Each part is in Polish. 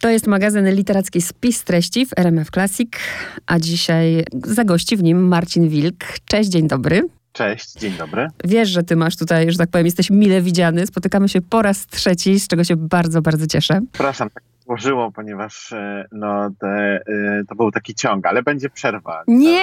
To jest magazyn literacki Spis Treści w RMF Classic, a dzisiaj zagości w nim Marcin Wilk. Cześć, dzień dobry. Cześć, dzień dobry. Wiesz, że ty masz tutaj, że tak powiem, jesteś mile widziany. Spotykamy się po raz trzeci, z czego się bardzo, bardzo cieszę. Przepraszam, tak złożyło, ponieważ to był taki ciąg, ale będzie przerwa. Nie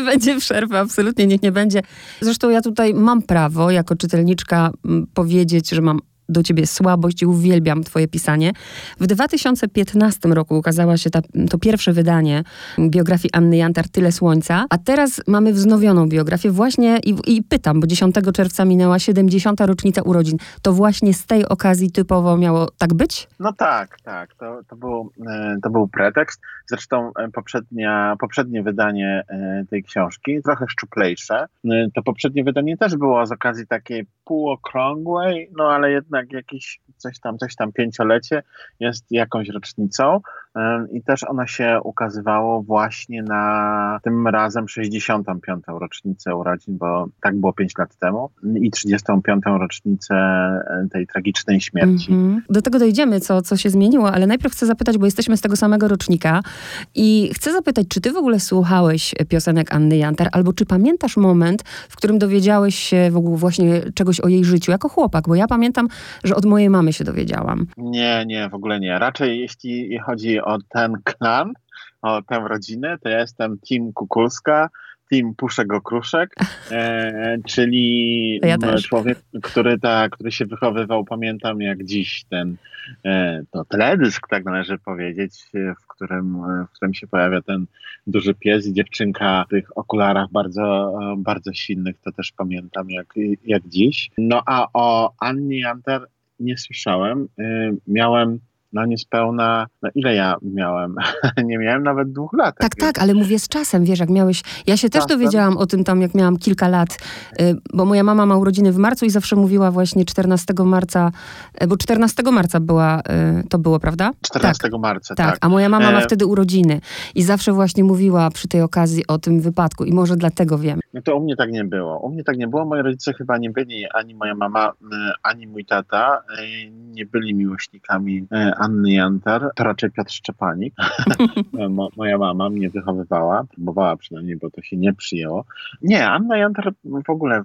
będzie przerwy, absolutnie niech nie będzie. Zresztą ja tutaj mam prawo jako czytelniczka powiedzieć, że mam do ciebie słabość i uwielbiam twoje pisanie. W 2015 roku ukazało się to pierwsze wydanie biografii Anny Jantar, Tyle Słońca, a teraz mamy wznowioną biografię właśnie i pytam, bo 10 czerwca minęła 70. rocznica urodzin. To właśnie z tej okazji typowo miało tak być? No tak. To był pretekst. Zresztą poprzednie wydanie tej książki, trochę szczuplejsze, to poprzednie wydanie też było z okazji takiej półokrągłej, no ale jednak jakieś coś tam pięciolecie jest jakąś rocznicą i też ono się ukazywało właśnie na tym razem 65. rocznicę urodzin, bo tak było 5 lat temu i 35. rocznicę tej tragicznej śmierci. Mm-hmm. Do tego dojdziemy, co się zmieniło, ale najpierw chcę zapytać, bo jesteśmy z tego samego rocznika i chcę zapytać, czy ty w ogóle słuchałeś piosenek Anny Jantar, albo czy pamiętasz moment, w którym dowiedziałeś się w ogóle właśnie czegoś o jej życiu jako chłopak, bo ja pamiętam, że od mojej mamy się dowiedziałam. Nie, w ogóle nie. Raczej jeśli chodzi o ten klan, o tę rodzinę, to ja jestem team Kukulska, team Puszek Okruszek, czyli ja człowiek, który się wychowywał, pamiętam jak dziś, to teledysk, tak należy powiedzieć, w którym się pojawia ten duży pies i dziewczynka w tych okularach bardzo, bardzo silnych, to też pamiętam jak dziś. No a o Annie Jantar nie słyszałem. Miałem niespełna, ile ja miałem? Nie miałem nawet 2 lat. Tak, ale mówię z czasem, wiesz, jak miałeś... Ja się też dowiedziałam o tym tam, jak miałam kilka lat, bo moja mama ma urodziny w marcu i zawsze mówiła właśnie 14 marca, bo 14 marca to było, prawda? 14 marca, tak. A moja mama ma wtedy urodziny i zawsze właśnie mówiła przy tej okazji o tym wypadku i może dlatego wiem. No to u mnie tak nie było. Moi rodzice chyba nie byli, ani moja mama, ani mój tata, nie byli miłośnikami Anny Jantar, to raczej Piotr Szczepanik. Moja mama mnie wychowywała, próbowała przynajmniej, bo to się nie przyjęło. Nie, Anna Jantar w ogóle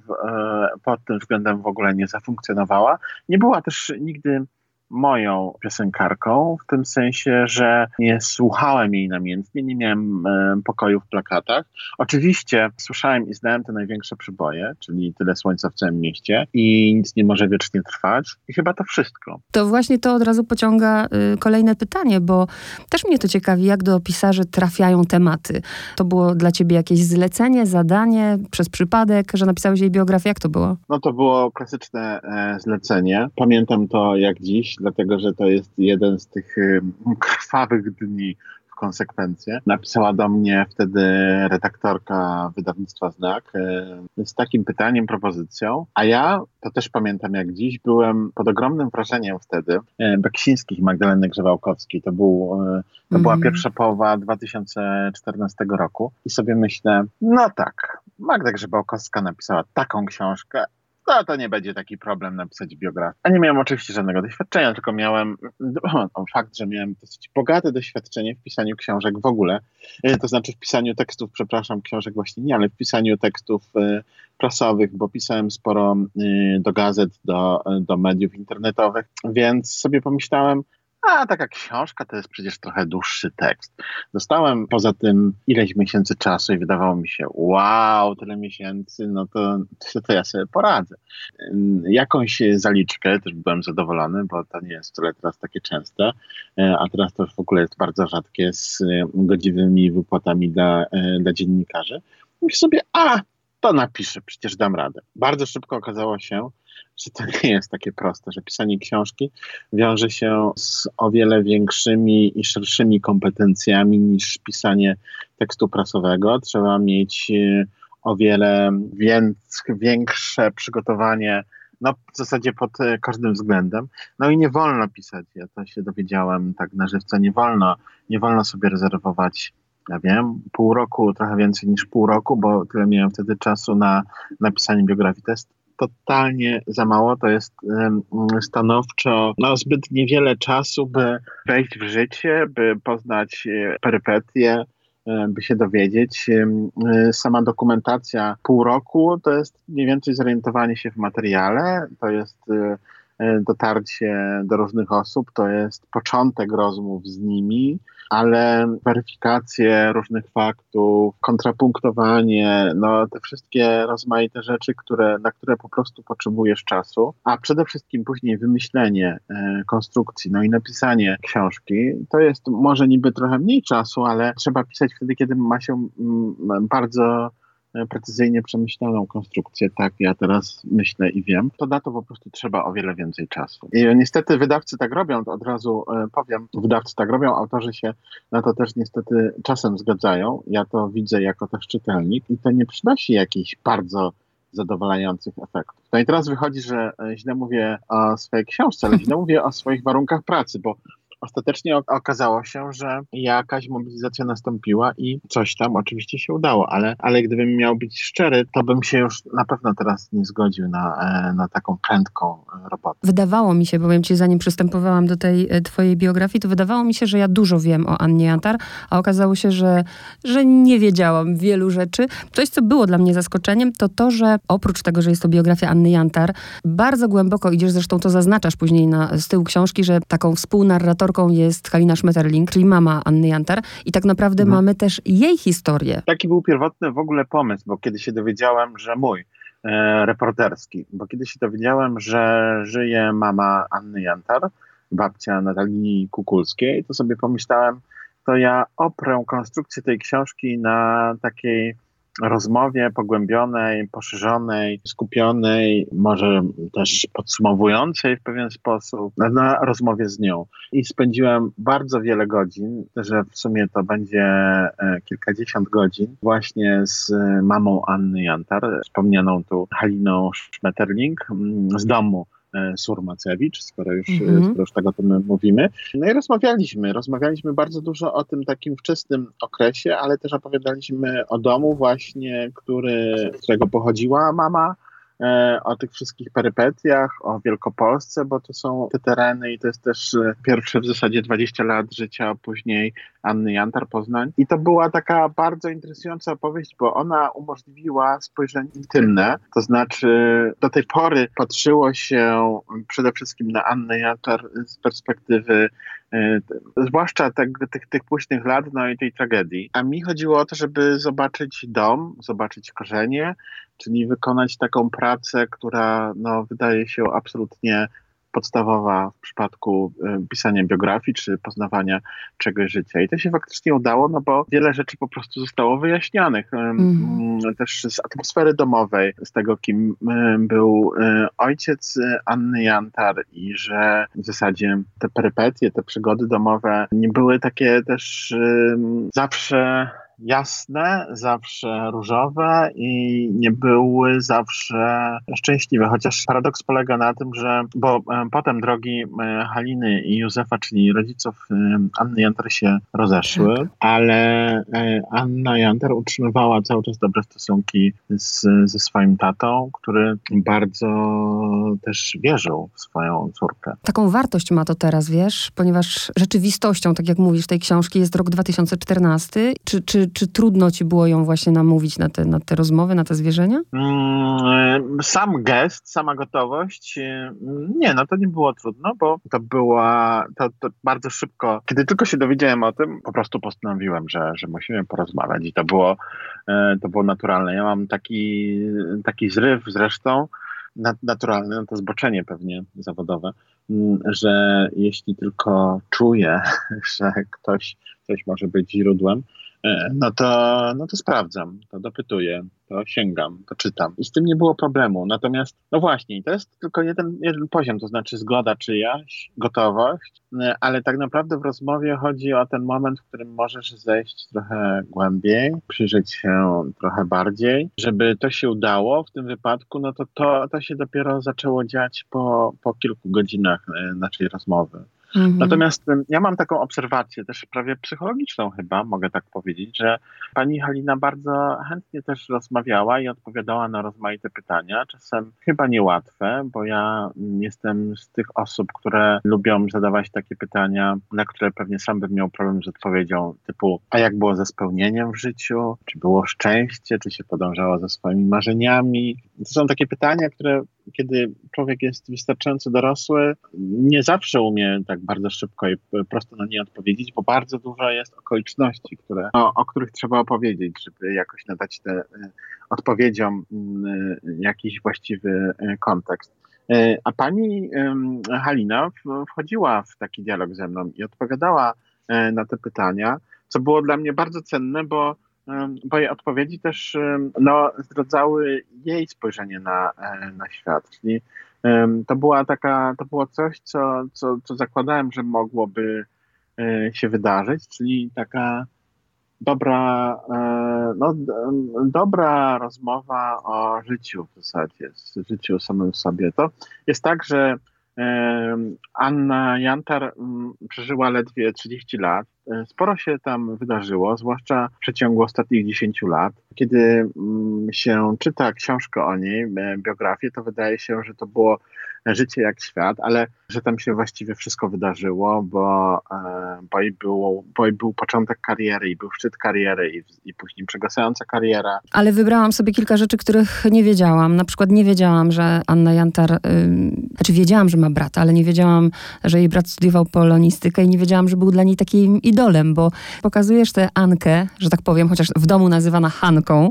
pod tym względem w ogóle nie zafunkcjonowała. Nie była też nigdy moją piosenkarką, w tym sensie, że nie słuchałem jej namiętnie, nie miałem pokoju w plakatach. Oczywiście słyszałem i znałem te największe przyboje, czyli Tyle Słońca w całym mieście i Nic nie może wiecznie trwać i chyba to wszystko. To właśnie to od razu pociąga kolejne pytanie, bo też mnie to ciekawi, jak do pisarzy trafiają tematy. To było dla ciebie jakieś zlecenie, zadanie, przez przypadek, że napisałeś jej biografię? Jak to było? No to było klasyczne zlecenie. Pamiętam to jak dziś, dlatego że to jest jeden z tych krwawych dni w konsekwencje. Napisała do mnie wtedy redaktorka wydawnictwa Znak z takim pytaniem, propozycją, a ja, to też pamiętam jak dziś, byłem pod ogromnym wrażeniem wtedy Beksińskich i Magdaleny Grzebałkowskiej. To była pierwsza połowa 2014 roku i sobie myślę, no tak, Magda Grzebałkowska napisała taką książkę, no to nie będzie taki problem napisać biografii. A nie miałem oczywiście żadnego doświadczenia, tylko miałem fakt, że miałem dosyć bogate doświadczenie w pisaniu książek w ogóle, to znaczy w pisaniu tekstów, przepraszam, książek właśnie nie, ale w pisaniu tekstów prasowych, bo pisałem sporo do gazet, do mediów internetowych, więc sobie pomyślałem, a taka książka to jest przecież trochę dłuższy tekst. Dostałem poza tym ileś miesięcy czasu i wydawało mi się, wow, tyle miesięcy, no to ja sobie poradzę. Jakąś zaliczkę, też byłem zadowolony, bo to nie jest wcale teraz takie częste, a teraz to w ogóle jest bardzo rzadkie z godziwymi wypłatami dla dziennikarzy. Myślę sobie, to napiszę, przecież dam radę. Bardzo szybko okazało się, że to nie jest takie proste, że pisanie książki wiąże się z o wiele większymi i szerszymi kompetencjami niż pisanie tekstu prasowego. Trzeba mieć o wiele większe przygotowanie, w zasadzie pod każdym względem. No i nie wolno pisać, ja to się dowiedziałem tak na żywca, nie wolno sobie rezerwować, ja wiem, pół roku, trochę więcej niż pół roku, bo tyle miałem wtedy czasu na napisanie biografii. To jest totalnie za mało, to jest stanowczo zbyt niewiele czasu, by wejść w życie, by poznać perypetie, by się dowiedzieć. Sama dokumentacja pół roku to jest mniej więcej zorientowanie się w materiale, to jest dotarcie do różnych osób, to jest początek rozmów z nimi, ale weryfikacje różnych faktów, kontrapunktowanie, te wszystkie rozmaite rzeczy, na które po prostu potrzebujesz czasu, a przede wszystkim później wymyślenie konstrukcji, i napisanie książki, to jest może niby trochę mniej czasu, ale trzeba pisać wtedy, kiedy ma się bardzo precyzyjnie przemyślaną konstrukcję, tak ja teraz myślę i wiem, to na to po prostu trzeba o wiele więcej czasu. I niestety wydawcy tak robią, to od razu powiem, wydawcy tak robią, autorzy się na to też niestety czasem zgadzają, ja to widzę jako też czytelnik i to nie przynosi jakichś bardzo zadowalających efektów. No i teraz wychodzi, że źle mówię o swojej książce, ale źle mówię o swoich warunkach pracy, bo ostatecznie okazało się, że jakaś mobilizacja nastąpiła i coś tam oczywiście się udało, ale gdybym miał być szczery, to bym się już na pewno teraz nie zgodził na taką prędką robotę. Wydawało mi się, powiem ci, zanim przystępowałam do tej twojej biografii, to wydawało mi się, że ja dużo wiem o Annie Jantar, a okazało się, że nie wiedziałam wielu rzeczy. Coś, co było dla mnie zaskoczeniem, to, że oprócz tego, że jest to biografia Anny Jantar, bardzo głęboko idziesz, zresztą to zaznaczasz później z tyłu książki, że taką współnarratorką jest Halina Schmetterling, czyli mama Anny Jantar i tak naprawdę mamy też jej historię. Taki był pierwotny w ogóle pomysł, bo kiedy się dowiedziałem, że mój reporterski, bo kiedy się dowiedziałem, że żyje mama Anny Jantar, babcia Natalii Kukulskiej, to sobie pomyślałem, to ja oprę konstrukcję tej książki na takiej rozmowie pogłębionej, poszerzonej, skupionej, może też podsumowującej w pewien sposób, na rozmowie z nią. I spędziłem bardzo wiele godzin, że w sumie to będzie kilkadziesiąt godzin, właśnie z mamą Anny Jantar, wspomnianą tu Haliną Schmetterling, z domu Surmacewicz, skoro już tak o tym mówimy. No i rozmawialiśmy bardzo dużo o tym takim wczesnym okresie, ale też opowiadaliśmy o domu właśnie, z którego pochodziła mama, o tych wszystkich perypetiach, o Wielkopolsce, bo to są te tereny i to jest też pierwsze w zasadzie 20 lat życia później Anny Jantar, Poznań. I to była taka bardzo interesująca opowieść, bo ona umożliwiła spojrzenie intymne, to znaczy do tej pory patrzyło się przede wszystkim na Annę Jantar z perspektywy zwłaszcza tych późnych lat, i tej tragedii. A mi chodziło o to, żeby zobaczyć dom, zobaczyć korzenie, czyli wykonać taką pracę, która wydaje się absolutnie podstawowa w przypadku pisania biografii czy poznawania czegoś życia. I to się faktycznie udało, bo wiele rzeczy po prostu zostało wyjaśnionych. Też z atmosfery domowej, z tego, kim był ojciec Anny Jantar i że w zasadzie te perypetie, te przygody domowe nie były takie też zawsze jasne, zawsze różowe i nie były zawsze szczęśliwe, chociaż paradoks polega na tym, że, bo potem drogi Haliny i Józefa, czyli rodziców Anny Jantar, się rozeszły, ale Anna Jantar utrzymywała cały czas dobre stosunki ze swoim tatą, który bardzo też wierzył w swoją córkę. Taką wartość ma to teraz, wiesz, ponieważ rzeczywistością, tak jak mówisz, tej książki jest rok 2014, Czy trudno ci było ją właśnie namówić na te rozmowy, na te zwierzenia? Sam gest, sama gotowość, nie, to nie było trudno, bo to bardzo szybko, kiedy tylko się dowiedziałem o tym, po prostu postanowiłem, że musimy porozmawiać i to było naturalne. Ja mam taki zryw zresztą, naturalne, to zboczenie pewnie zawodowe, że jeśli tylko czuję, że ktoś może być źródłem, to sprawdzam, to dopytuję, to sięgam, to czytam. I z tym nie było problemu. Natomiast, właśnie, to jest tylko jeden poziom, to znaczy zgoda czyjaś, gotowość, ale tak naprawdę w rozmowie chodzi o ten moment, w którym możesz zejść trochę głębiej, przyjrzeć się trochę bardziej. Żeby to się udało w tym wypadku, to się dopiero zaczęło dziać po kilku godzinach naszej rozmowy. Mhm. Natomiast ja mam taką obserwację też prawie psychologiczną chyba, mogę tak powiedzieć, że pani Halina bardzo chętnie też rozmawiała i odpowiadała na rozmaite pytania, czasem chyba niełatwe, bo ja jestem z tych osób, które lubią zadawać takie pytania, na które pewnie sam bym miał problem z odpowiedzią, typu a jak było ze spełnieniem w życiu, czy było szczęście, czy się podążało za swoimi marzeniami. To są takie pytania, które kiedy człowiek jest wystarczająco dorosły, nie zawsze umie tak bardzo szybko i prosto na nie odpowiedzieć, bo bardzo dużo jest okoliczności, o których trzeba opowiedzieć, żeby jakoś nadać te odpowiedziom jakiś właściwy kontekst. A pani Halina wchodziła w taki dialog ze mną i odpowiadała na te pytania, co było dla mnie bardzo cenne, bo jej odpowiedzi też zdradzały jej spojrzenie na świat. Czyli to było coś, co zakładałem, że mogłoby się wydarzyć, czyli taka dobra rozmowa o życiu w zasadzie, o życiu samym w sobie. To jest tak, że Anna Jantar przeżyła ledwie 30 lat. Sporo się tam wydarzyło, zwłaszcza w przeciągu ostatnich 10 lat. Kiedy się czyta książkę o niej, biografię, to wydaje się, że to było życie jak świat, ale że tam się właściwie wszystko wydarzyło, bo był początek kariery i był szczyt kariery i później przegasająca kariera. Ale wybrałam sobie kilka rzeczy, których nie wiedziałam. Na przykład nie wiedziałam, że Anna Jantar, wiedziałam, że ma brata, ale nie wiedziałam, że jej brat studiował polonistykę i nie wiedziałam, że był dla niej takim idolem, bo pokazujesz tę Ankę, że tak powiem, chociaż w domu nazywana Hanką.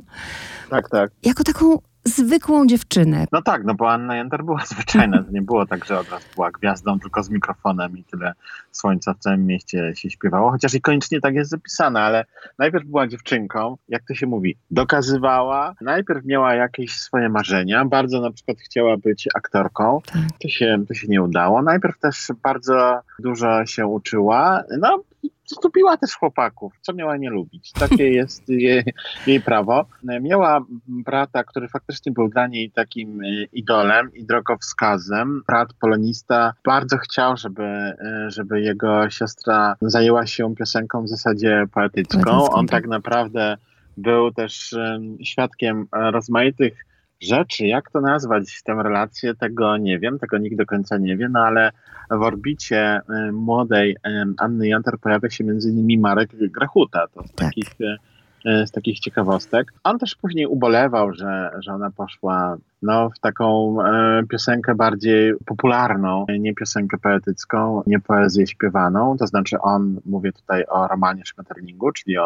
Tak, tak. Jako taką zwykłą dziewczynę. No tak, bo Anna Jantar była zwyczajna, to nie było tak, że od razu była gwiazdą, tylko z mikrofonem i tyle słońca w całym mieście się śpiewało, chociaż ikonicznie tak jest zapisane, ale najpierw była dziewczynką, jak to się mówi, dokazywała, najpierw miała jakieś swoje marzenia, bardzo na przykład chciała być aktorką, tak. To się nie udało, najpierw też bardzo dużo się uczyła, Zgubiła też chłopaków, co miała nie lubić. Takie jest jej prawo. Miała brata, który faktycznie był dla niej takim idolem i drogowskazem. Brat polonista bardzo chciał, żeby jego siostra zajęła się piosenką w zasadzie poetycką. On tak naprawdę był też świadkiem rozmaitych rzeczy, jak to nazwać, tę relację, tego nie wiem, tego nikt do końca nie wie, ale w orbicie młodej Anny Jantar pojawia się m.in. Marek Grechuta, to z takich ciekawostek. On też później ubolewał, że ona poszła w taką piosenkę bardziej popularną, nie piosenkę poetycką, nie poezję śpiewaną, to znaczy mówię tutaj o Romanie Schmetterlingu, czyli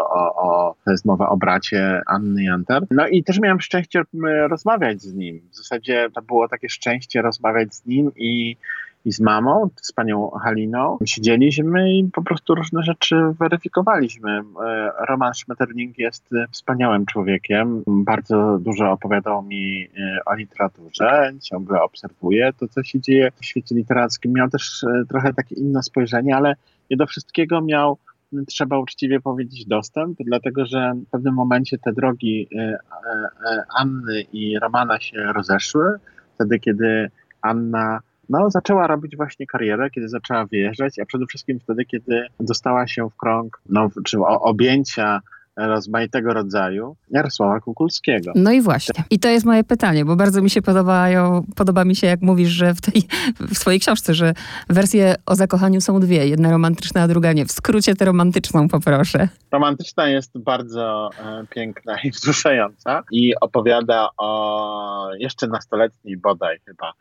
to jest mowa o bracie Anny Jantar. I też miałem szczęście rozmawiać z nim. W zasadzie to było takie szczęście rozmawiać z nim i z mamą, z panią Haliną. Siedzieliśmy i po prostu różne rzeczy weryfikowaliśmy. Roman Schmetterling jest wspaniałym człowiekiem. Bardzo dużo opowiadał mi o literaturze. Ciągle obserwuję to, co się dzieje w świecie literackim. Miał też trochę takie inne spojrzenie, ale nie do wszystkiego miał, trzeba uczciwie powiedzieć, dostęp, dlatego że w pewnym momencie te drogi Anny i Romana się rozeszły. Wtedy, kiedy Anna zaczęła robić właśnie karierę, kiedy zaczęła wyjeżdżać, a przede wszystkim wtedy, kiedy dostała się w krąg, czy objęcia rozmaitego rodzaju Jarosława Kukulskiego. No i właśnie. I to jest moje pytanie, bo bardzo mi się podoba mi się, jak mówisz, że w swojej książce, że wersje o zakochaniu są dwie. Jedna romantyczna, a druga nie. W skrócie tę romantyczną poproszę. Romantyczna jest bardzo piękna i wzruszająca i opowiada o jeszcze nastoletniej bodaj chyba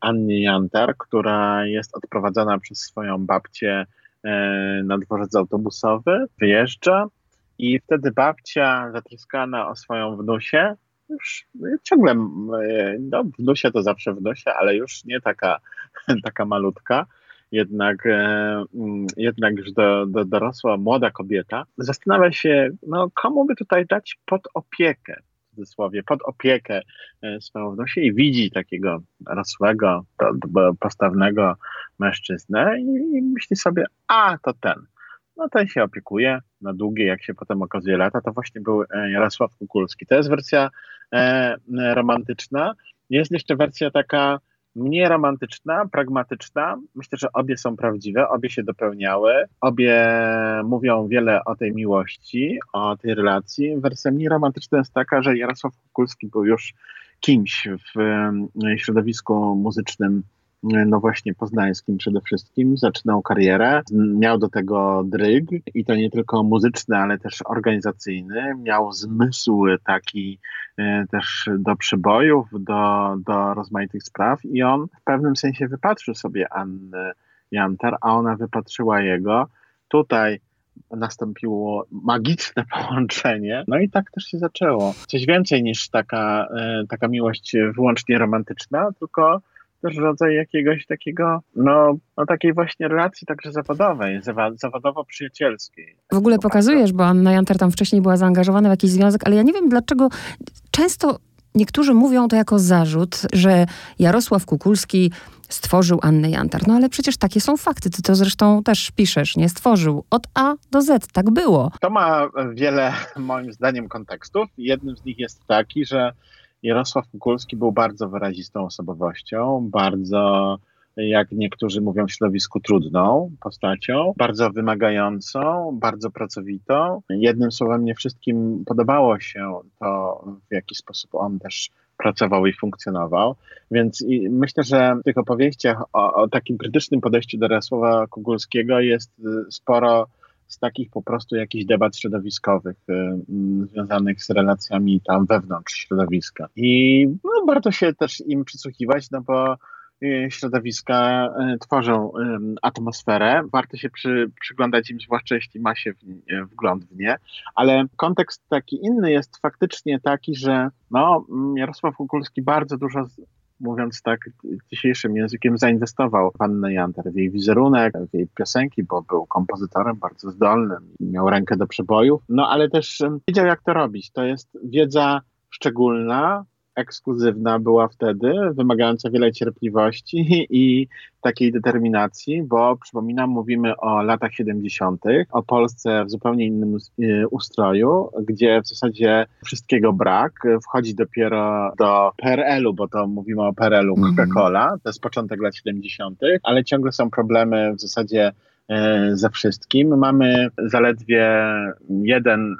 Annie Jantar, która jest odprowadzana przez swoją babcię na dworzec autobusowy, wyjeżdża i wtedy babcia zatryskana o swoją wnusię, już ciągle, wnusia to zawsze wnusia, ale już nie taka malutka, jednak już dorosła, młoda kobieta, zastanawia się, komu by tutaj dać pod opiekę, w cudzysłowie, pod opiekę swoją wnusię i widzi takiego rosłego, postawnego mężczyznę i myśli sobie, to ten. Ten się opiekuje na długie, jak się potem okazuje, lata. To właśnie był Jarosław Kukulski. To jest wersja romantyczna. Jest jeszcze wersja taka mniej romantyczna, pragmatyczna. Myślę, że obie są prawdziwe, obie się dopełniały, obie mówią wiele o tej miłości, o tej relacji. Wersja mniej romantyczna jest taka, że Jarosław Kukulski był już kimś w środowisku muzycznym, no właśnie poznańskim przede wszystkim, zaczynał karierę, miał do tego dryg i to nie tylko muzyczny, ale też organizacyjny, miał zmysł taki też do przybojów, do rozmaitych spraw i on w pewnym sensie wypatrzył sobie Annę Jantar, a ona wypatrzyła jego. Tutaj nastąpiło magiczne połączenie, no i tak też się zaczęło. Coś więcej niż taka miłość wyłącznie romantyczna, tylko też rodzaj jakiegoś takiego, no takiej właśnie relacji także zawodowej, zawodowo-przyjacielskiej. W ogóle pokazujesz, bo Anna Jantar tam wcześniej była zaangażowana w jakiś związek, ale ja nie wiem dlaczego często niektórzy mówią to jako zarzut, że Jarosław Kukulski stworzył Annę Jantar. No ale przecież takie są fakty. Ty to zresztą też piszesz, nie? Stworzył. Od A do Z. Tak było. To ma wiele, moim zdaniem, kontekstów. Jednym z nich jest taki, że Jarosław Kukulski był bardzo wyrazistą osobowością, bardzo, jak niektórzy mówią w środowisku, trudną postacią, bardzo wymagającą, bardzo pracowitą. Jednym słowem, nie wszystkim podobało się to, w jaki sposób on też pracował i funkcjonował, więc i myślę, że w tych opowieściach o takim krytycznym podejściu do Jarosława Kukulskiego jest sporo z takich po prostu jakichś debat środowiskowych związanych z relacjami tam wewnątrz środowiska. I warto się też im przysłuchiwać, no bo środowiska tworzą atmosferę. Warto się przyglądać im, zwłaszcza jeśli ma się wgląd w nie. Ale kontekst taki inny jest faktycznie taki, że Jarosław Kukulski bardzo dużo, mówiąc tak dzisiejszym językiem, zainwestował w Annę Jantar, w jej wizerunek, w jej piosenki, bo był kompozytorem bardzo zdolnym i miał rękę do przebojów. No ale też wiedział, jak to robić. To jest wiedza szczególna, ekskluzywna była wtedy, wymagająca wiele cierpliwości i takiej determinacji, bo przypominam, mówimy o latach 70., o Polsce w zupełnie innym ustroju, gdzie w zasadzie wszystkiego brak. Wchodzi dopiero do PRL-u, bo to mówimy o PRL-u Coca-Cola, to jest początek lat 70., ale ciągle są problemy w zasadzie ze wszystkim. Mamy zaledwie jeden,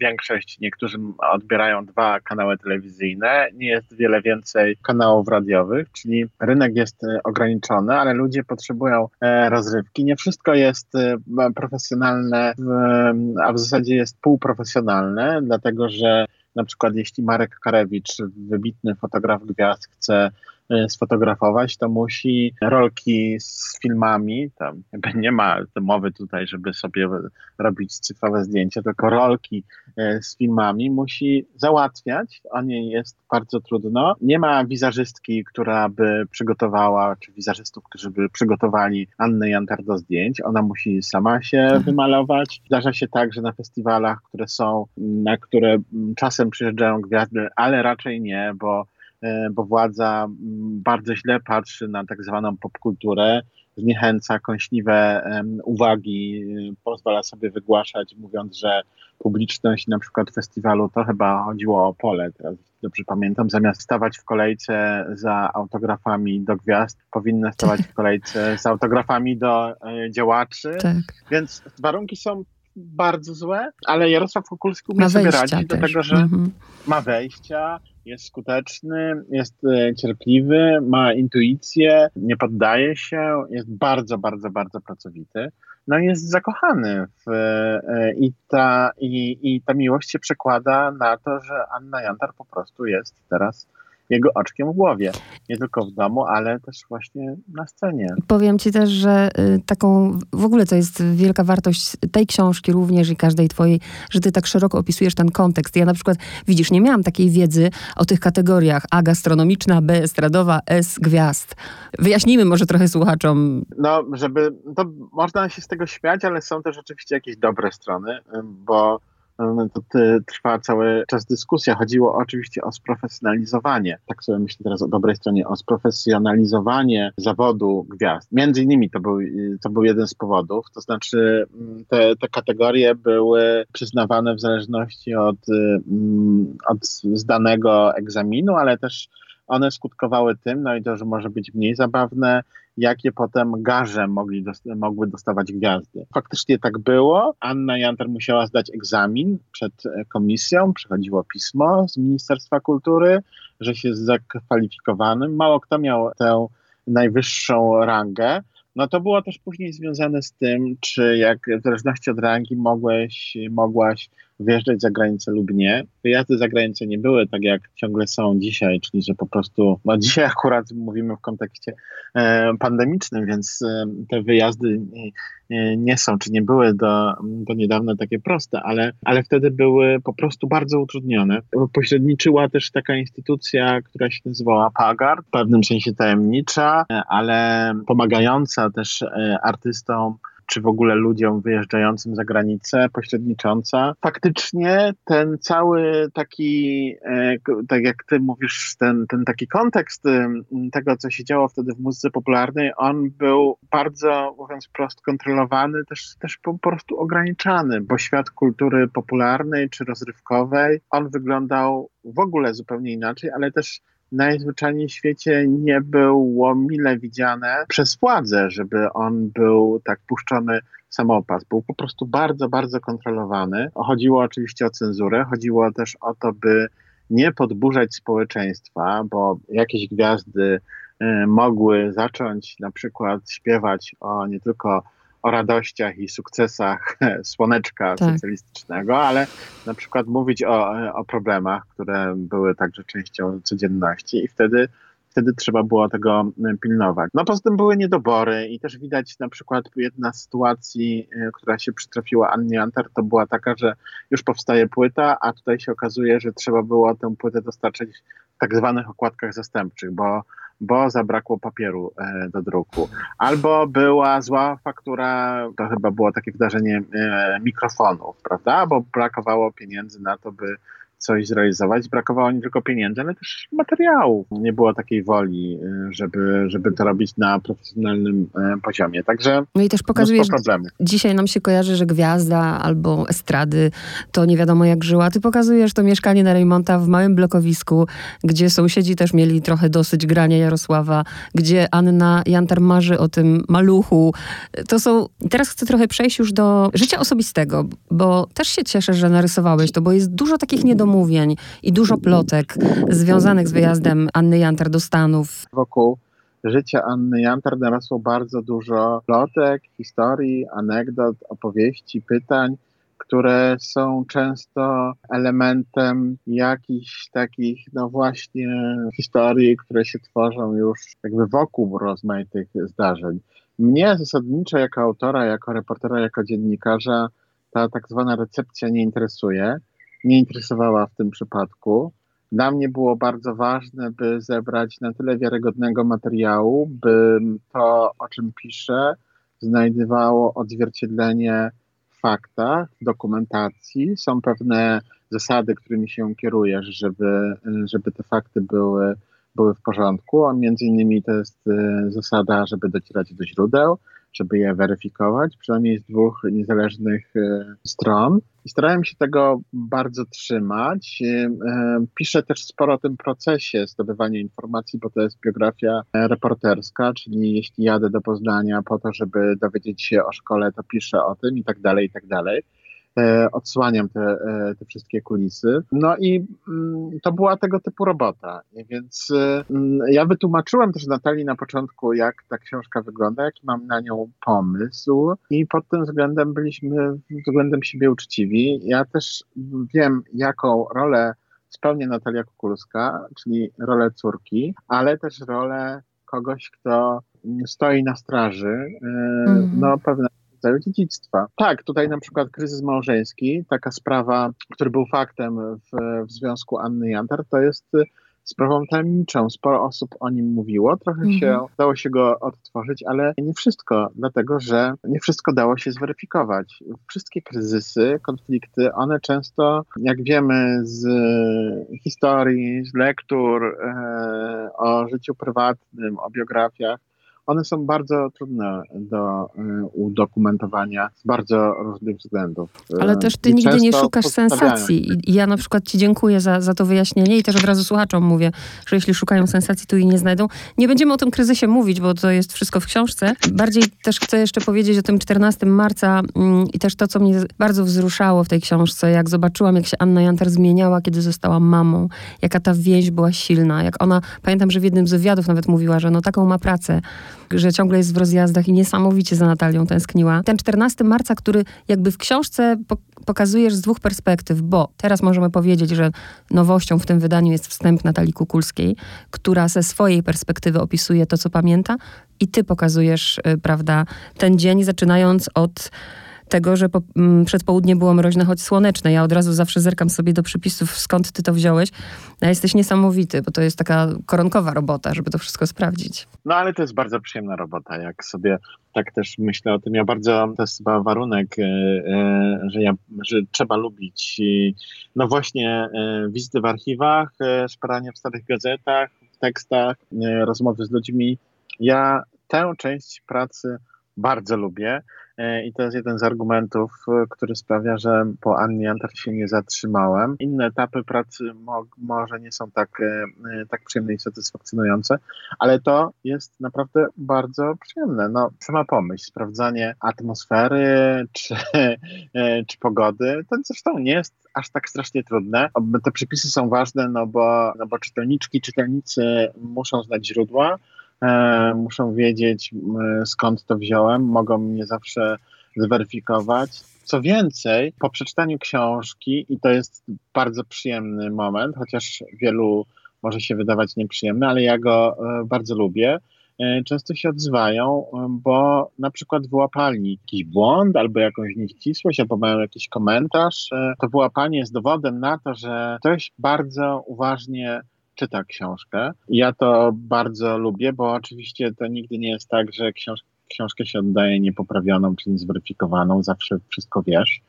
większość, niektórzy odbierają 2 kanały telewizyjne, nie jest wiele więcej kanałów radiowych, czyli rynek jest ograniczony, ale ludzie potrzebują rozrywki. Nie wszystko jest profesjonalne, a w zasadzie jest półprofesjonalne, dlatego że na przykład jeśli Marek Karewicz, wybitny fotograf gwiazd, chce sfotografować, to musi rolki z filmami, tam nie ma mowy tutaj, żeby sobie robić cyfrowe zdjęcia, tylko rolki z filmami musi załatwiać, o niej jest bardzo trudno. Nie ma wizerzystki, która by przygotowała, czy wizerzystów, którzy by przygotowali Annę Jantar do zdjęć. Ona musi sama się wymalować. Zdarza się tak, że na festiwalach, które są, na które czasem przyjeżdżają gwiazdy, ale raczej nie, bo władza bardzo źle patrzy na tak zwaną popkulturę, zniechęca kąśliwe uwagi, pozwala sobie wygłaszać, mówiąc, że publiczność na przykład festiwalu, to chyba chodziło o Pole, teraz dobrze pamiętam, zamiast stawać w kolejce za autografami do gwiazd, powinna stawać w kolejce z autografami do działaczy, więc warunki są bardzo złe, ale Jarosław Kukulski umie sobie radzić do tego, że ma wejścia, jest skuteczny, jest cierpliwy, ma intuicję, nie poddaje się, jest bardzo, bardzo, bardzo pracowity. No i jest zakochany i ta miłość się przekłada na to, że Anna Jantar po prostu jest teraz jego oczkiem w głowie. Nie tylko w domu, ale też właśnie na scenie. Powiem ci też, że taką, w ogóle to jest wielka wartość tej książki również i każdej twojej, że ty tak szeroko opisujesz ten kontekst. Ja na przykład, widzisz, nie miałam takiej wiedzy o tych kategoriach A gastronomiczna, B estradowa, S gwiazd. Wyjaśnijmy może trochę słuchaczom. To można się z tego śmiać, ale są też oczywiście jakieś dobre strony, bo trwa cały czas dyskusja. Chodziło oczywiście o sprofesjonalizowanie. Tak sobie myślę teraz o dobrej stronie, o sprofesjonalizowanie zawodu gwiazd. Między innymi to był jeden z powodów. To znaczy te kategorie były przyznawane w zależności od zdanego egzaminu, ale też one skutkowały tym, no i to, że może być mniej zabawne, jakie potem garze mogły dostawać gwiazdy. Faktycznie tak było. Anna Jantar musiała zdać egzamin przed komisją, przychodziło pismo z Ministerstwa Kultury, że się zakwalifikowanym. Mało kto miał tę najwyższą rangę. No to było też później związane z tym, czy jak w zależności od rangi mogłaś wyjeżdżać za granicę lub nie. Wyjazdy za granicę nie były tak, jak ciągle są dzisiaj, czyli że po prostu, no dzisiaj akurat mówimy w kontekście pandemicznym, więc te wyjazdy nie są, czy nie były do niedawna takie proste, ale wtedy były po prostu bardzo utrudnione. Pośredniczyła też taka instytucja, która się nazywała Pagar, w pewnym sensie tajemnicza, ale pomagająca też artystom czy w ogóle ludziom wyjeżdżającym za granicę, pośrednicząca. Faktycznie ten cały taki, tak jak ty mówisz, ten taki kontekst tego, co się działo wtedy w muzyce popularnej, on był bardzo, mówiąc wprost, kontrolowany, też po prostu ograniczany, bo świat kultury popularnej czy rozrywkowej, on wyglądał w ogóle zupełnie inaczej, ale też najzwyczajniej w świecie nie było mile widziane przez władzę, żeby on był tak puszczony samopas. Był po prostu bardzo, bardzo kontrolowany. Chodziło oczywiście o cenzurę, chodziło też o to, by nie podburzać społeczeństwa, bo jakieś gwiazdy mogły zacząć na przykład śpiewać nie tylko o radościach i sukcesach słoneczka socjalistycznego, ale na przykład mówić o problemach, które były także częścią codzienności i wtedy trzeba było tego pilnować. No poza tym były niedobory i też widać na przykład jedna z sytuacji, która się przytrafiła Annie Jantar, to była taka, że już powstaje płyta, a tutaj się okazuje, że trzeba było tę płytę dostarczyć w tak zwanych okładkach zastępczych, bo zabrakło papieru do druku. Albo była zła faktura, to chyba było takie wydarzenie mikrofonów, prawda? Bo brakowało pieniędzy na to, by coś zrealizować. Brakowało nie tylko pieniędzy, ale też materiałów. Nie było takiej woli, żeby to robić na profesjonalnym poziomie. Także no i też pokazuje, że dzisiaj nam się kojarzy, że gwiazda albo estrady to nie wiadomo jak żyła. Ty pokazujesz to mieszkanie na Rejmonta w małym blokowisku, gdzie sąsiedzi też mieli trochę dosyć grania Jarosława, gdzie Anna Jantar marzy o tym maluchu. Teraz chcę trochę przejść już do życia osobistego, bo też się cieszę, że narysowałeś to, bo jest dużo takich niedomówień i dużo plotek związanych z wyjazdem Anny Jantar do Stanów. Wokół życia Anny Jantar narosło bardzo dużo plotek, historii, anegdot, opowieści, pytań, które są często elementem jakichś takich, no właśnie, historii, które się tworzą już jakby wokół rozmaitych zdarzeń. Mnie zasadniczo jako autora, jako reportera, jako dziennikarza ta tak zwana recepcja nie interesuje. Nie interesowała w tym przypadku. Dla mnie było bardzo ważne, by zebrać na tyle wiarygodnego materiału, by to, o czym piszę, znajdowało odzwierciedlenie w faktach, w dokumentacji. Są pewne zasady, którymi się kierujesz, żeby te fakty były w porządku, a między innymi to jest zasada, żeby docierać do źródeł, żeby je weryfikować, przynajmniej z dwóch niezależnych stron. I starałem się tego bardzo trzymać. Piszę też sporo o tym procesie zdobywania informacji, bo to jest biografia reporterska, czyli jeśli jadę do Poznania po to, żeby dowiedzieć się o szkole, to piszę o tym i tak dalej, i tak dalej. Odsłaniam te wszystkie kulisy. No i to była tego typu robota. Więc ja wytłumaczyłem też Natalii na początku, jak ta książka wygląda, jaki mam na nią pomysł i pod tym względem byliśmy względem siebie uczciwi. Ja też wiem, jaką rolę spełnia Natalia Kukulska, czyli rolę córki, ale też rolę kogoś, kto stoi na straży pewne dziedzictwa. Tak, tutaj na przykład kryzys małżeński, taka sprawa, który był faktem w związku Anny Jantar, to jest sprawą tajemniczą. Sporo osób o nim mówiło, trochę się dało się go odtworzyć, ale nie wszystko, dlatego że nie wszystko dało się zweryfikować. Wszystkie kryzysy, konflikty, one często, jak wiemy z historii, z lektur o życiu prywatnym, o biografiach, One są bardzo trudne do udokumentowania z bardzo różnych względów. Ale też ty nigdy nie szukasz sensacji. I ja na przykład ci dziękuję za to wyjaśnienie i też od razu słuchaczom mówię, że jeśli szukają sensacji, to jej nie znajdą. Nie będziemy o tym kryzysie mówić, bo to jest wszystko w książce. Bardziej też chcę jeszcze powiedzieć o tym 14 marca i też to, co mnie bardzo wzruszało w tej książce, jak zobaczyłam, jak się Anna Jantar zmieniała, kiedy została mamą. Jaka ta więź była silna. Jak ona, pamiętam, że w jednym z wywiadów nawet mówiła, że no taką ma pracę, że ciągle jest w rozjazdach i niesamowicie za Natalią tęskniła. Ten 14 marca, który jakby w książce pokazujesz z dwóch perspektyw, bo teraz możemy powiedzieć, że nowością w tym wydaniu jest wstęp Natalii Kukulskiej, która ze swojej perspektywy opisuje to, co pamięta i ty pokazujesz, prawda, ten dzień, zaczynając od tego, że przedpołudnie było mroźne, choć słoneczne. Ja od razu zawsze zerkam sobie do przypisów, skąd ty to wziąłeś. No, jesteś niesamowity, bo to jest taka koronkowa robota, żeby to wszystko sprawdzić. No ale to jest bardzo przyjemna robota, jak sobie tak też myślę o tym. Ja bardzo, to jest chyba warunek, że trzeba lubić. No właśnie wizyty w archiwach, szperanie w starych gazetach, w tekstach, rozmowy z ludźmi. Ja tę część pracy bardzo lubię. I to jest jeden z argumentów, który sprawia, że po Annie Jantar się nie zatrzymałem. Inne etapy pracy może nie są tak przyjemne i satysfakcjonujące, ale to jest naprawdę bardzo przyjemne. No, sama pomyśl, sprawdzanie atmosfery czy pogody, to zresztą nie jest aż tak strasznie trudne. Te przepisy są ważne, no bo czytelnicy muszą znać źródła, muszą wiedzieć, skąd to wziąłem, mogą mnie zawsze zweryfikować. Co więcej, po przeczytaniu książki, i to jest bardzo przyjemny moment, chociaż wielu może się wydawać nieprzyjemny, ale ja go bardzo lubię, często się odzywają, bo na przykład wyłapali jakiś błąd albo jakąś nieścisłość, albo mają jakiś komentarz. To wyłapanie jest dowodem na to, że ktoś bardzo uważnie czyta książkę. Ja to bardzo lubię, bo oczywiście to nigdy nie jest tak, że książkę się oddaje niepoprawioną czy niezweryfikowaną. Zawsze wszystko wiesz,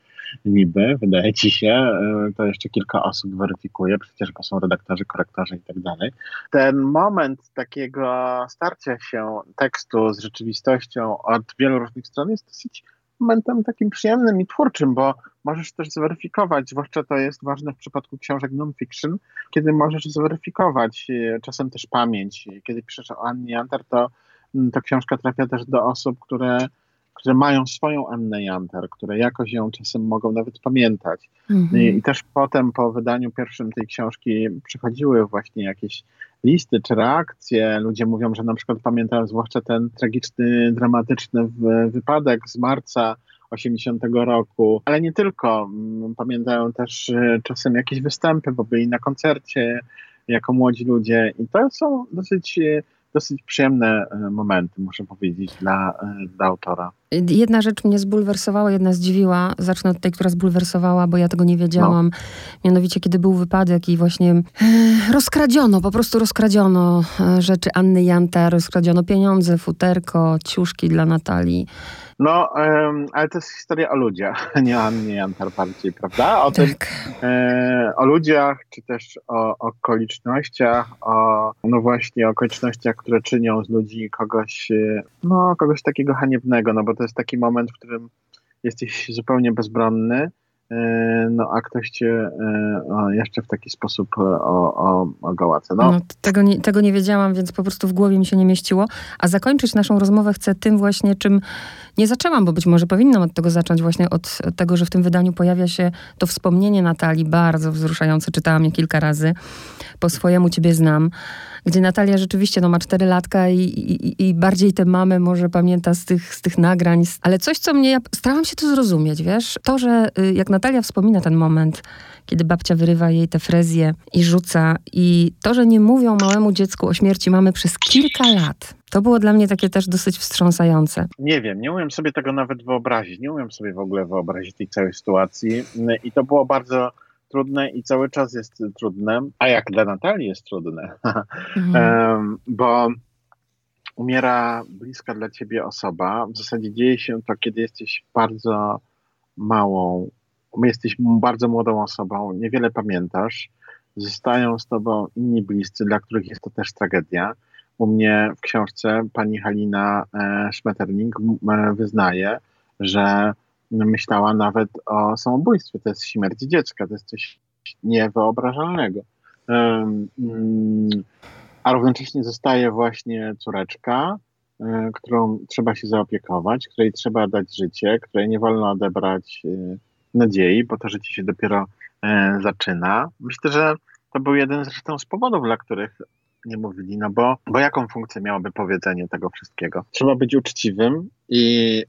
niby, wydaje ci się. To jeszcze kilka osób weryfikuje, przecież to są redaktorzy, korektorzy i tak dalej. Ten moment takiego starcia się tekstu z rzeczywistością od wielu różnych stron jest dosyć momentem takim przyjemnym i twórczym, bo możesz też zweryfikować, zwłaszcza to jest ważne w przypadku książek non-fiction, kiedy możesz zweryfikować czasem też pamięć. Kiedy piszesz o Annie Jantar, to książka trafia też do osób, które mają swoją Annę Jantar, które jakoś ją czasem mogą nawet pamiętać. Mhm. I też potem po wydaniu pierwszym tej książki przychodziły właśnie jakieś listy czy reakcje. Ludzie mówią, że na przykład pamiętają zwłaszcza ten tragiczny, dramatyczny wypadek z marca 80 roku, ale nie tylko. Pamiętają też czasem jakieś występy, bo byli na koncercie jako młodzi ludzie i to są dosyć przyjemne momenty, muszę powiedzieć, dla autora. Jedna rzecz mnie zbulwersowała, jedna zdziwiła. Zacznę od tej, która zbulwersowała, bo ja tego nie wiedziałam. No. Mianowicie, kiedy był wypadek i właśnie rozkradziono rzeczy Anny Jantar, rozkradziono pieniądze, futerko, ciuszki dla Natalii. No, ale to jest historia o ludziach, nie o Annie Jantar bardziej, prawda? O tak. Tym, o ludziach, czy też o okolicznościach, o okolicznościach, które czynią z ludzi kogoś takiego haniebnego, no bo to jest taki moment, w którym jesteś zupełnie bezbronny, no a ktoś cię jeszcze w taki sposób ogołaca. No. Tego nie wiedziałam, więc po prostu w głowie mi się nie mieściło. A zakończyć naszą rozmowę chcę tym właśnie, czym nie zaczęłam, bo być może powinnam od tego zacząć, właśnie od tego, że w tym wydaniu pojawia się to wspomnienie Natalii, bardzo wzruszające. Czytałam je kilka razy. Po swojemu ciebie znam. Gdzie Natalia rzeczywiście ma 4 latka i bardziej tę mamę może pamięta z tych nagrań. Ale coś, co mnie... Ja starałam się to zrozumieć, wiesz? To, że jak Natalia wspomina ten moment, kiedy babcia wyrywa jej tę frezję i rzuca, i to, że nie mówią małemu dziecku o śmierci mamy przez kilka lat, to było dla mnie takie też dosyć wstrząsające. Nie wiem, nie umiem sobie tego nawet wyobrazić. Nie umiem sobie w ogóle wyobrazić tej całej sytuacji. I to było bardzo trudne i cały czas jest trudne, a jak dla Natalii jest trudne, bo umiera bliska dla ciebie osoba. W zasadzie dzieje się to, kiedy jesteś jesteś bardzo młodą osobą, niewiele pamiętasz, zostają z tobą inni bliscy, dla których jest to też tragedia. U mnie w książce pani Halina Schmetterling wyznaje, że myślała nawet o samobójstwie. To jest śmierć dziecka, to jest coś niewyobrażalnego. A równocześnie zostaje właśnie córeczka, którą trzeba się zaopiekować, której trzeba dać życie, której nie wolno odebrać nadziei, bo to życie się dopiero zaczyna. Myślę, że to był jeden zresztą z powodów, dla których nie mówili, no bo jaką funkcję miałoby powiedzenie tego wszystkiego? Trzeba być uczciwym i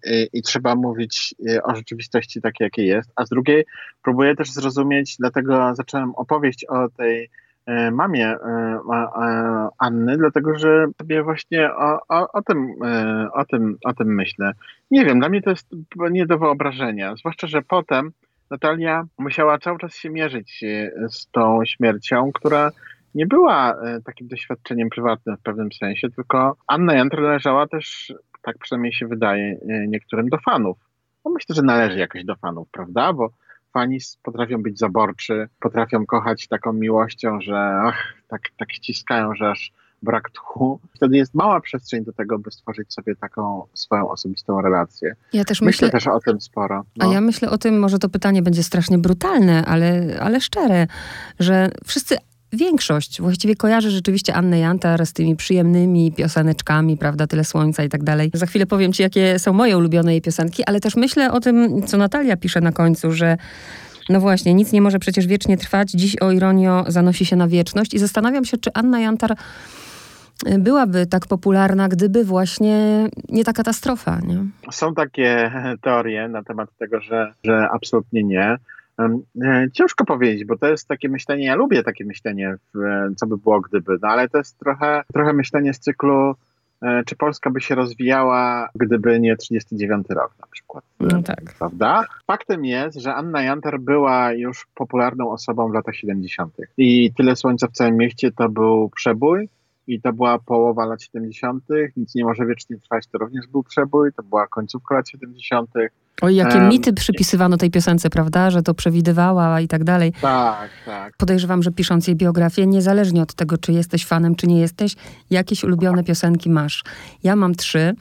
trzeba mówić o rzeczywistości takiej, jakiej jest, a z drugiej próbuję też zrozumieć, dlatego zacząłem opowieść o tej mamie Anny, dlatego że sobie właśnie o tym myślę. Nie wiem, dla mnie to jest nie do wyobrażenia, zwłaszcza, że potem Natalia musiała cały czas się mierzyć z tą śmiercią, która nie była takim doświadczeniem prywatnym w pewnym sensie, tylko Anna Jantar należała też, tak przynajmniej się wydaje niektórym, do fanów. No myślę, że należy jakoś do fanów, prawda? Bo fani potrafią być zaborczy, potrafią kochać taką miłością, że tak ściskają, że aż brak tchu. Wtedy jest mała przestrzeń do tego, by stworzyć sobie taką swoją osobistą relację. Ja też myślę też o tym sporo. No. A ja myślę o tym, może to pytanie będzie strasznie brutalne, ale szczere, że wszyscy... Większość właściwie kojarzy rzeczywiście Annę Jantar z tymi przyjemnymi pioseneczkami, prawda, Tyle Słońca i tak dalej. Za chwilę powiem ci, jakie są moje ulubione jej piosenki, ale też myślę o tym, co Natalia pisze na końcu, że no właśnie, nic nie może przecież wiecznie trwać, dziś o ironio zanosi się na wieczność i zastanawiam się, czy Anna Jantar byłaby tak popularna, gdyby właśnie nie ta katastrofa, nie? Są takie teorie na temat tego, że absolutnie nie. Ciężko powiedzieć, bo to jest takie myślenie, ja lubię takie myślenie, co by było gdyby, no ale to jest trochę myślenie z cyklu, czy Polska by się rozwijała, gdyby nie 39 rok na przykład. No tak. Prawda? Faktem jest, że Anna Jantar była już popularną osobą w latach 70. I Tyle Słońca w całym mieście to był przebój i to była połowa lat 70. Nic nie może wiecznie trwać, to również był przebój, to była końcówka lat 70. Oj, jakie mity przypisywano tej piosence, prawda? Że to przewidywała i tak dalej. Tak, tak. Podejrzewam, że pisząc jej biografię, niezależnie od tego, czy jesteś fanem, czy nie jesteś, jakieś ulubione piosenki masz. Ja mam 3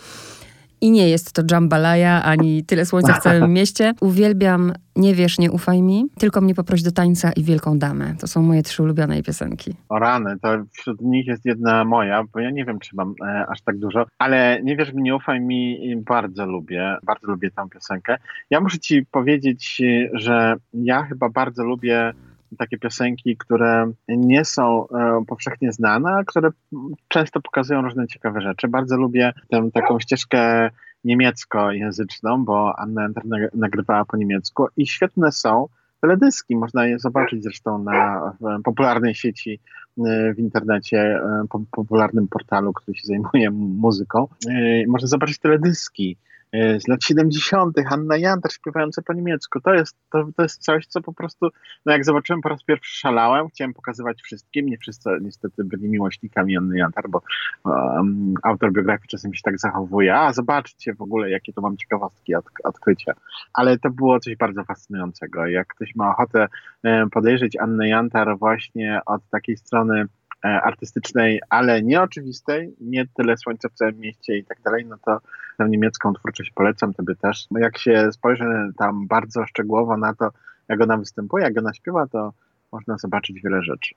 i nie jest to Jambalaya, ani Tyle Słońca w całym mieście. Uwielbiam Nie wiesz, nie ufaj mi, Tylko mnie poproś do tańca i Wielką Damę. To są moje 3 ulubione jej piosenki. O rany, to wśród nich jest jedna moja, bo ja nie wiem, czy mam aż tak dużo, ale Nie wierz mi, nie ufaj mi bardzo lubię tę piosenkę. Ja muszę ci powiedzieć, że ja chyba bardzo lubię takie piosenki, które nie są powszechnie znane, a które często pokazują różne ciekawe rzeczy. Bardzo lubię tę taką ścieżkę niemieckojęzyczną, bo Anna Jantar nagrywała po niemiecku i świetne są teledyski. Można je zobaczyć zresztą na popularnej sieci w internecie, popularnym portalu, który się zajmuje muzyką. Można zobaczyć teledyski z lat 70. Anna Jantar śpiewająca po niemiecku. To jest coś, co po prostu, no jak zobaczyłem po raz pierwszy, szalałem. Chciałem pokazywać wszystkim. Nie wszyscy niestety byli miłośnikami Anny Jantar, bo autor biografii czasem się tak zachowuje. A zobaczcie w ogóle, jakie to mam ciekawostki, odkrycia. Ale to było coś bardzo fascynującego. Jak ktoś ma ochotę podejrzeć Annę Jantar właśnie od takiej strony artystycznej, ale nieoczywistej, nie Tyle Słońca w całym mieście i tak dalej, no to tę niemiecką twórczość polecam tobie też. Jak się spojrzy tam bardzo szczegółowo na to, jak ona występuje, jak ona śpiewa, to można zobaczyć wiele rzeczy.